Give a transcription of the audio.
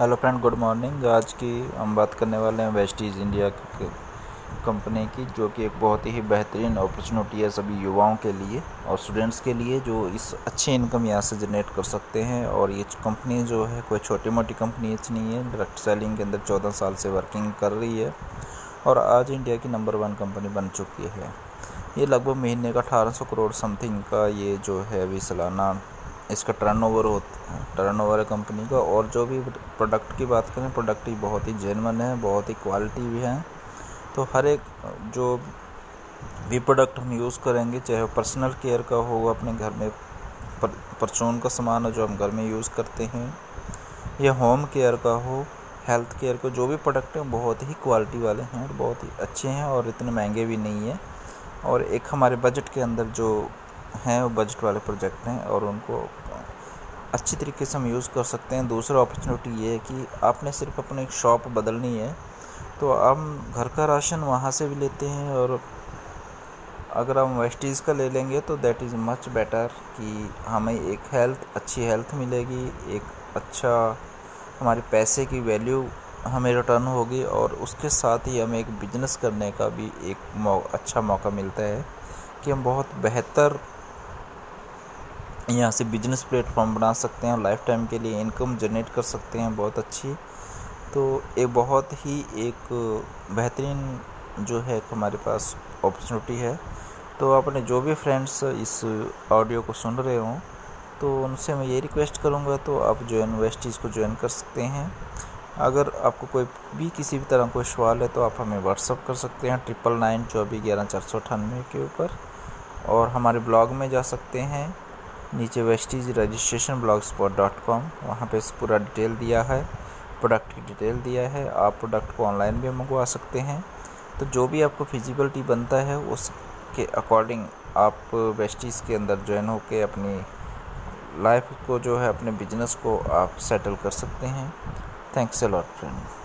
Hello friend, good morning. आज की हम बात करने वाले हैं वेस्टीज़ इंडिया कंपनी की, जो कि एक बहुत ही बेहतरीन अपॉर्चुनिटी है सभी युवाओं के लिए और स्टूडेंट्स के लिए जो इस अच्छी इनकम यहाँ से जनरेट कर सकते हैं। और ये कंपनी जो है कोई छोटी मोटी कंपनी नहीं है, डायरेक्ट सेलिंग के अंदर 14 साल से वर्किंग कर रही है और आज इंडिया की नंबर 1 कंपनी बन चुकी है। ये लगभग महीने का 1800 करोड़ समथिंग का ये जो है अभी सालाना इसका टर्नओवर है कंपनी का। और जो भी प्रोडक्ट की बात करें, प्रोडक्ट ही बहुत ही जेन्युइन है, बहुत ही क्वालिटी भी है। तो हर एक जो भी प्रोडक्ट हम यूज़ करेंगे, चाहे पर्सनल केयर का होगा, अपने घर में परचून का सामान हो जो हम घर में यूज़ करते हैं, या होम केयर का हो, हेल्थ केयर का, जो भी प्रोडक्ट हैं बहुत ही क्वालिटी वाले हैं और बहुत ही अच्छे हैं और इतने महंगे भी नहीं है। और एक हमारे बजट के अंदर जो हैं वो बजट वाले प्रोजेक्ट हैं और उनको अच्छी तरीके से हम यूज़ कर सकते हैं। दूसरा अपॉर्चुनिटी ये है कि आपने सिर्फ अपने एक शॉप बदलनी है, तो हम घर का राशन वहाँ से भी लेते हैं और अगर हम वेस्टीज़ का ले लेंगे तो दैट इज़ मच बेटर कि हमें एक अच्छी हेल्थ मिलेगी, एक अच्छा हमारे पैसे की वैल्यू हमें रिटर्न होगी और उसके साथ ही हमें एक बिजनेस करने का भी एक अच्छा मौका मिलता है कि हम बहुत बेहतर यहाँ से बिजनेस प्लेटफॉर्म बना सकते हैं, लाइफ टाइम के लिए इनकम जनरेट कर सकते हैं बहुत अच्छी। तो ये बहुत ही एक बेहतरीन जो है हमारे पास अपॉर्चुनिटी है। तो अपने जो भी फ्रेंड्स इस ऑडियो को सुन रहे हों तो उनसे मैं ये रिक्वेस्ट करूँगा तो आप वेस्टीज़ को ज्वाइन कर सकते हैं। अगर आपको कोई भी किसी भी तरह कोई सवाल है तो आप हमें व्हाट्सअप कर सकते हैं 9994119498 के ऊपर, और हमारे ब्लॉग में जा सकते हैं नीचे वेस्टीज़ रजिस्ट्रेशन ब्लॉग स्पॉट .com, वहाँ पर पूरा डिटेल दिया है, प्रोडक्ट की डिटेल दिया है। आप प्रोडक्ट को ऑनलाइन भी मंगवा सकते हैं। तो जो भी आपको फिजिबिलिटी बनता है उसके अकॉर्डिंग आप वेस्टीज़ के अंदर ज्वाइन होकर अपनी लाइफ को जो है अपने बिजनेस को आप सेटल कर सकते हैं। Thanks a lot, friend.